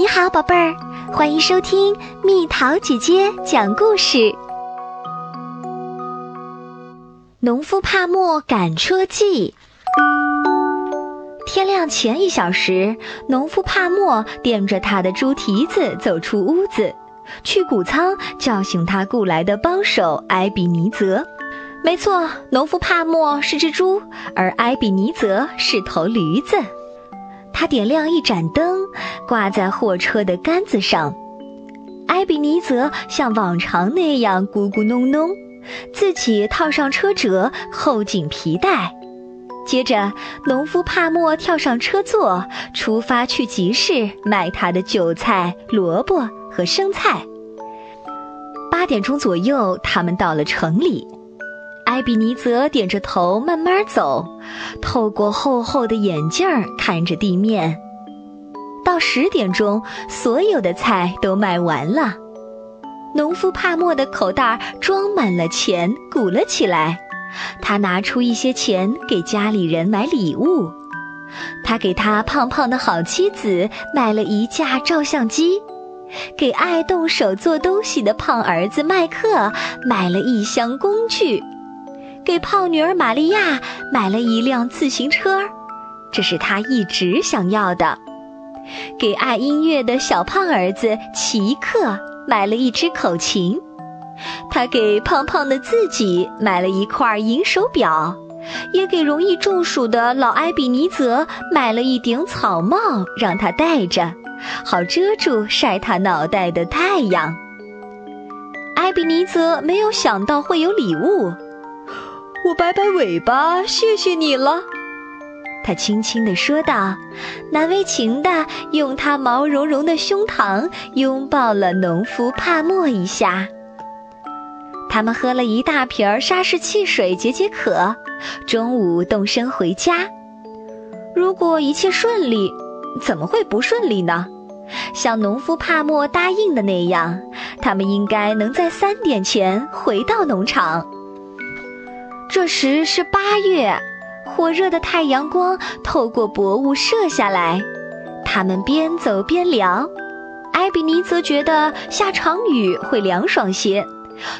你好，宝贝儿，欢迎收听蜜桃姐姐讲故事。农夫帕默赶车记。天亮前1小时，农夫帕默垫着他的猪蹄子走出屋子，去谷仓叫醒他雇来的帮手埃比尼泽。没错，农夫帕默是只猪，而埃比尼泽是头驴子。他点亮一盏灯，挂在货车的杆子上。埃比尼泽像往常那样咕咕哝哝，自己套上车辙，扣紧皮带。接着，农夫帕默跳上车座，出发去集市卖他的韭菜、萝卜和生菜。8点钟左右，他们到了城里。埃比尼泽点着头慢慢走，透过厚厚的眼镜看着地面。到10点钟，所有的菜都卖完了。农夫帕默的口袋装满了钱，鼓了起来。他拿出一些钱给家里人买礼物。他给他胖胖的好妻子买了一架照相机，给爱动手做东西的胖儿子麦克买了一箱工具，给胖女儿玛利亚买了一辆自行车，这是她一直想要的。给爱音乐的小胖儿子奇克买了一只口琴，他给胖胖的自己买了一块银手表，也给容易中暑的老埃比尼泽买了一顶草帽让他戴着，好遮住晒他脑袋的太阳。埃比尼泽没有想到会有礼物。我摆摆尾巴，谢谢你了，他轻轻地说道，难为情地用他毛茸茸的胸膛拥抱了农夫帕默一下。他们喝了一大瓶沙士汽水解解渴，中午动身回家。如果一切顺利，怎么会不顺利呢？像农夫帕默答应的那样，他们应该能在3点前回到农场。这时是8月，火热的太阳光透过薄雾射下来。他们边走边聊，埃比尼则觉得下场雨会凉爽些，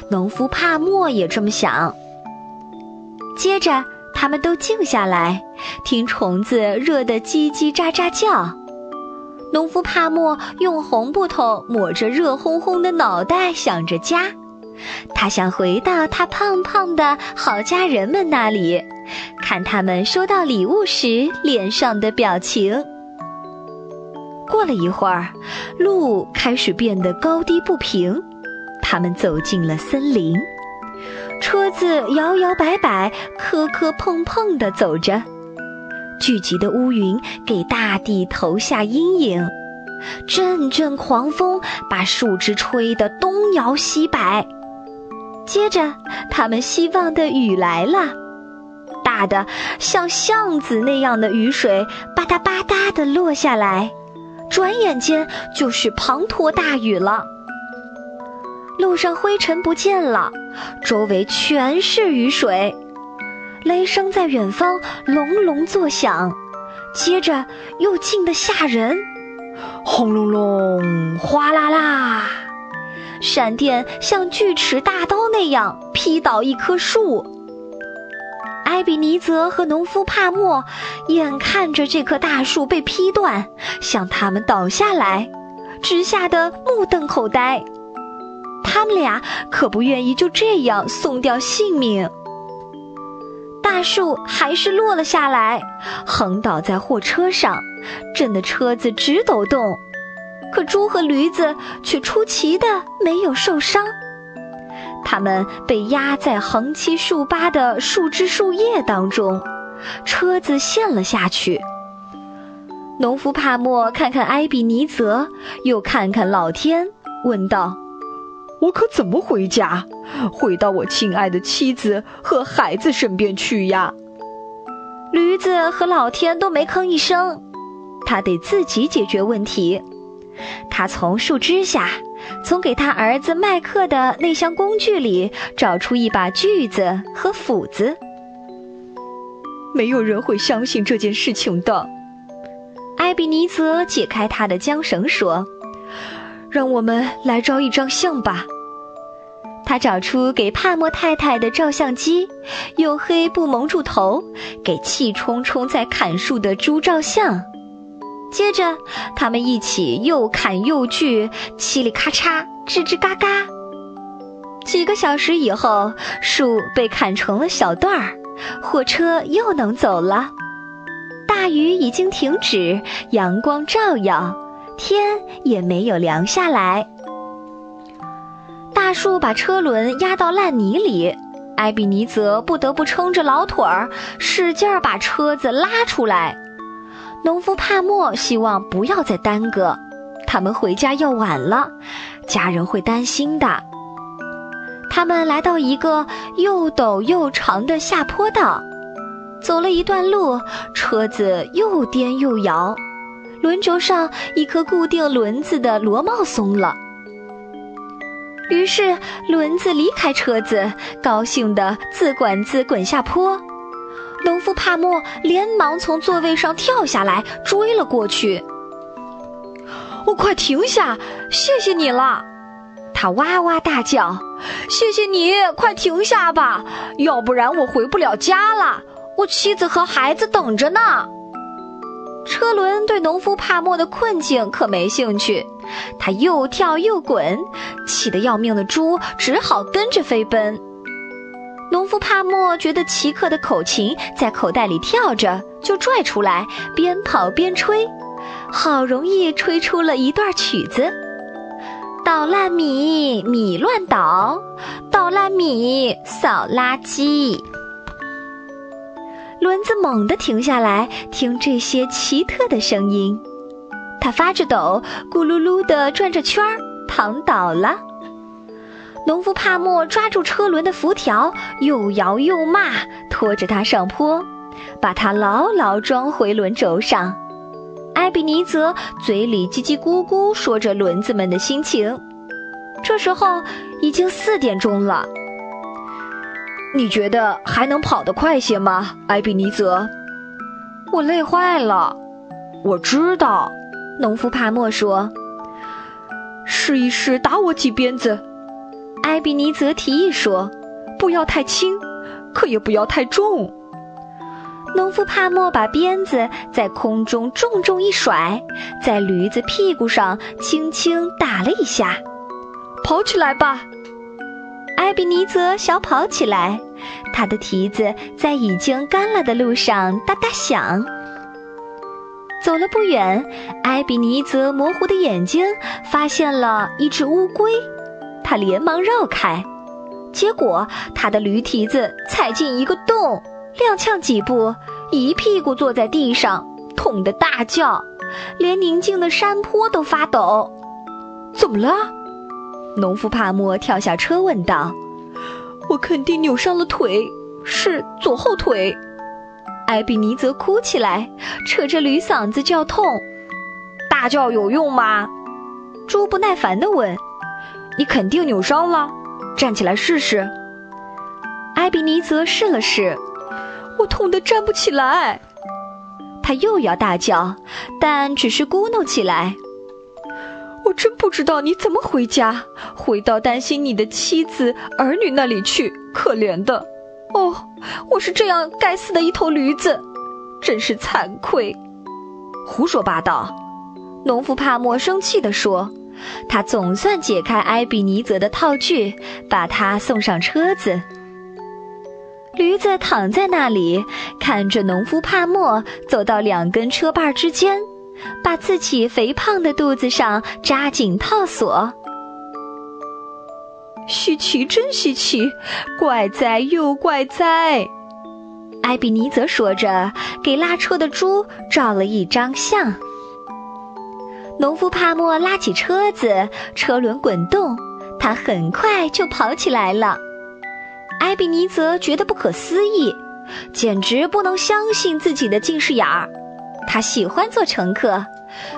农夫帕默也这么想。接着他们都静下来，听虫子热得叽叽喳喳叫。农夫帕默用红布头抹着热烘烘的脑袋，想着家。他想回到他胖胖的好家人们那里，看他们收到礼物时脸上的表情。过了一会儿，路开始变得高低不平，他们走进了森林。车子摇摇摆摆，磕磕碰碰地走着，聚集的乌云给大地投下阴影，阵阵狂风把树枝吹得东摇西摆。接着他们希望的雨来了，大的像巷子那样的雨水吧嗒吧嗒地落下来，转眼间就是滂沱大雨了。路上灰尘不见了，周围全是雨水。雷声在远方隆隆作响，接着又近得吓人，轰隆隆，哗啦啦，闪电像锯齿大刀那样劈倒一棵树。埃比尼泽和农夫帕默眼看着这棵大树被劈断，向他们倒下来，直吓得目瞪口呆。他们俩可不愿意就这样送掉性命。大树还是落了下来，横倒在货车上，震得车子直抖动。可猪和驴子却出奇的没有受伤，它们被压在横七竖八的树枝树叶当中，车子陷了下去。农夫帕默看看埃比尼泽，又看看老天，问道，我可怎么回家？回到我亲爱的妻子和孩子身边去呀？驴子和老天都没吭一声，他得自己解决问题。他从树枝下，从给他儿子麦克的那箱工具里找出一把锯子和斧子。没有人会相信这件事情的，埃艾比尼泽解开他的缰绳说：“让我们来照一张相吧。”他找出给帕默太太的照相机，用黑布蒙住头，给气冲冲在砍树的猪照相。接着，他们一起又砍又锯，嘁里咔嚓，吱吱嘎嘎。几个小时以后，树被砍成了小段儿，货车又能走了。大雨已经停止，阳光照耀，天也没有凉下来。大树把车轮压到烂泥里，埃比尼泽不得不撑着老腿儿，使劲把车子拉出来。农夫帕默希望不要再耽搁，他们回家要晚了，家人会担心的。他们来到一个又陡又长的下坡道，走了一段路，车子又颠又摇，轮轴上一颗固定轮子的螺帽松了。于是轮子离开车子，高兴地自管自滚下坡。农夫帕默连忙从座位上跳下来，追了过去。哦，快停下！谢谢你了！他哇哇大叫，谢谢你，快停下吧，要不然我回不了家了，我妻子和孩子等着呢。车轮对农夫帕默的困境可没兴趣，他又跳又滚，气得要命的猪只好跟着飞奔。农夫帕默觉得奇克的口琴在口袋里跳着，就拽出来，边跑边吹，好容易吹出了一段曲子：捣烂米，米乱捣，捣烂米，扫垃圾。轮子猛地停下来，听这些奇特的声音。它发着抖，咕噜噜地转着圈儿，躺倒了。农夫帕默抓住车轮的辐条，又摇又骂，拖着它上坡，把它牢牢装回轮轴上。埃比尼泽嘴里叽叽咕咕说着轮子们的心情。这时候已经4点钟了。你觉得还能跑得快些吗，埃比尼泽？我累坏了。我知道，农夫帕默说。试一试打我几鞭子，埃比尼泽提议说，不要太轻，可也不要太重。农夫帕默把鞭子在空中重重一甩，在驴子屁股上轻轻打了一下。跑起来吧！埃比尼泽小跑起来，他的蹄子在已经干了的路上哒哒响。走了不远，埃比尼泽模糊的眼睛发现了一只乌龟，他连忙绕开，结果他的驴蹄子踩进一个洞，踉跄几步，一屁股坐在地上，痛得大叫，连宁静的山坡都发抖。怎么了？农夫帕默跳下车问道。我肯定扭伤了腿，是左后腿。埃比尼泽哭起来，扯着驴嗓子叫痛。大叫有用吗？猪不耐烦地问。你肯定扭伤了，站起来试试。埃比尼泽试了试。我痛得站不起来。他又要大叫，但只是咕哝起来。我真不知道你怎么回家，回到担心你的妻子儿女那里去，可怜的。哦，我是这样该死的一头驴子，真是惭愧。胡说八道，农夫帕默生气地说。他总算解开埃比尼泽的套具，把他送上车子。驴子躺在那里，看着农夫帕默走到2根车把之间，把自己肥胖的肚子上扎紧套索。稀奇，真稀奇，怪哉又怪哉！埃比尼泽说着，给拉车的猪照了一张相。农夫帕默拉起车子，车轮滚动，他很快就跑起来了。埃比尼泽觉得不可思议，简直不能相信自己的近视眼儿。他喜欢做乘客，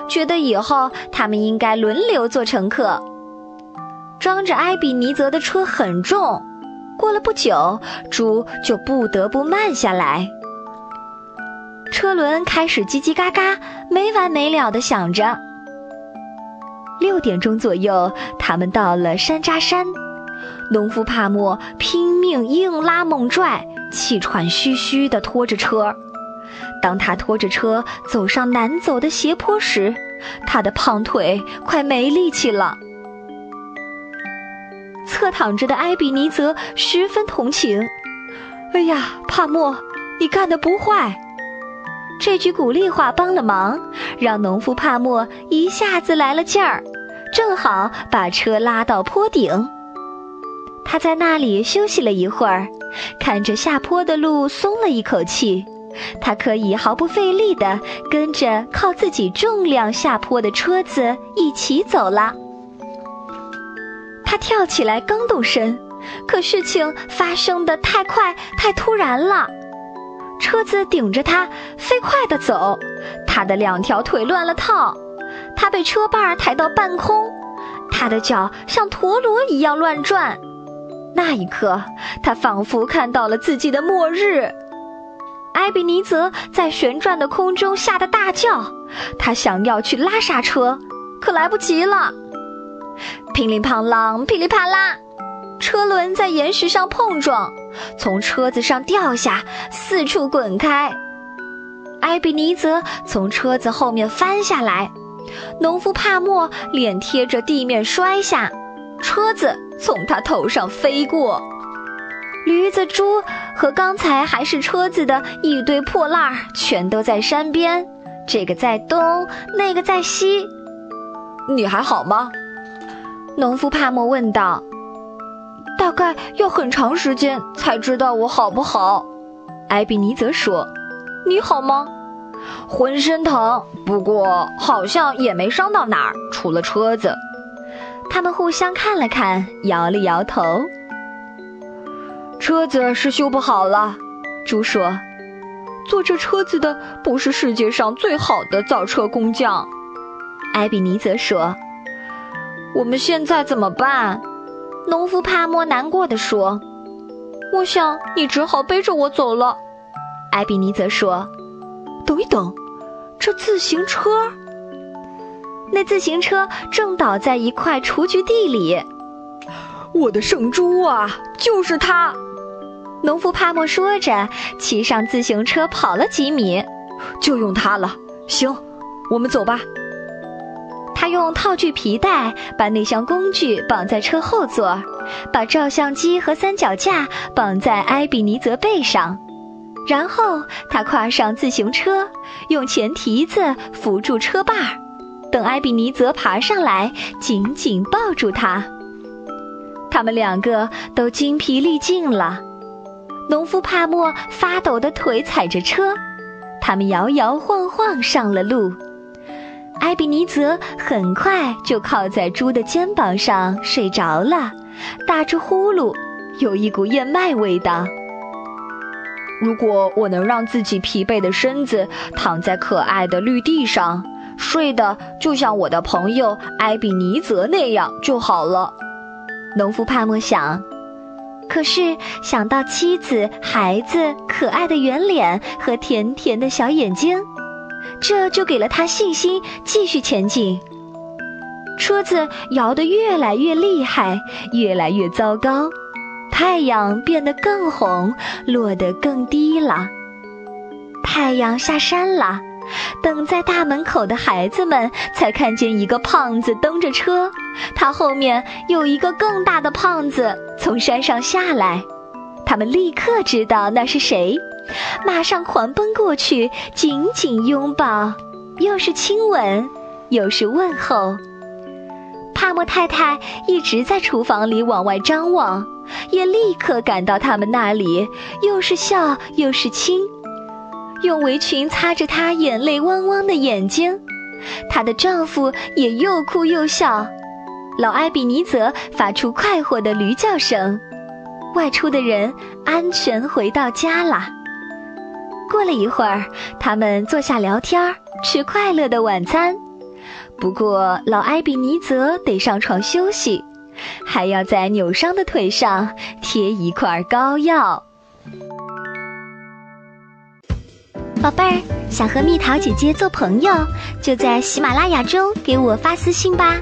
觉得以后他们应该轮流做乘客。装着埃比尼泽的车很重，过了不久，猪就不得不慢下来。车轮开始叽叽嘎嘎，没完没了地响着。6点钟左右，他们到了山楂山。农夫帕默拼命硬拉猛拽，气喘吁吁地拖着车。当他拖着车走上难走的斜坡时，他的胖腿快没力气了。侧躺着的埃比尼泽十分同情。哎呀，帕默，你干得不坏！这句鼓励话帮了忙，让农夫帕默一下子来了劲儿，正好把车拉到坡顶。他在那里休息了一会儿，看着下坡的路松了一口气，他可以毫不费力地跟着靠自己重量下坡的车子一起走了。他跳起来刚动身，可事情发生得太快太突然了。车子顶着他飞快地走，他的两条腿乱了套，他被车把抬到半空，他的脚像陀螺一样乱转。那一刻，他仿佛看到了自己的末日。埃比尼泽在旋转的空中吓得大叫，他想要去拉刹车，可来不及了。噼里啪啦，噼里啪啦，车轮在岩石上碰撞，从车子上掉下，四处滚开。埃比尼泽从车子后面翻下来，农夫帕默脸贴着地面摔下，车子从他头上飞过。驴子、猪和刚才还是车子的一堆破烂儿全都在山边，这个在东，那个在西。你还好吗？农夫帕默问道。大概要很长时间才知道我好不好，埃比尼泽说。你好吗？浑身疼，不过好像也没伤到哪儿，除了车子。他们互相看了看，摇了摇头。车子是修不好了，猪说。做这车子的不是世界上最好的造车工匠，埃比尼泽说。我们现在怎么办？农夫帕默难过地说。我想你只好背着我走了，埃比尼泽说。等一等，这自行车？那自行车正倒在一块雏菊地里。我的圣猪啊，就是它！农夫帕默说着，骑上自行车跑了几米。就用它了，行，我们走吧。他用套具皮带把那箱工具绑在车后座，把照相机和三脚架绑在埃比尼泽背上，然后他跨上自行车，用前蹄子扶住车把，等埃比尼泽爬上来，紧紧抱住他。他们两个都精疲力尽了。农夫帕默发抖的腿踩着车，他们摇摇晃晃上了路。埃比尼泽很快就靠在猪的肩膀上睡着了，打着呼噜，有一股燕麦味道。如果我能让自己疲惫的身子躺在可爱的绿地上，睡得就像我的朋友埃比尼泽那样就好了。农夫帕默想，可是想到妻子、孩子、可爱的圆脸和甜甜的小眼睛，这就给了他信心继续前进。车子摇得越来越厉害，越来越糟糕，太阳变得更红，落得更低了。太阳下山了，等在大门口的孩子们才看见一个胖子蹬着车，他后面有一个更大的胖子从山上下来。他们立刻知道那是谁，马上狂奔过去，紧紧拥抱，又是亲吻，又是问候。帕默太太一直在厨房里往外张望，也立刻赶到他们那里，又是笑又是亲，用围裙擦着她眼泪汪汪的眼睛。她的丈夫也又哭又笑。老埃比尼泽发出快活的驴叫声。外出的人安全回到家了。过了一会儿，他们坐下聊天，吃快乐的晚餐。不过老埃比尼泽得上床休息，还要在扭伤的腿上贴一块膏药。宝贝儿，想和蜜桃姐姐做朋友，就在喜马拉雅中给我发私信吧。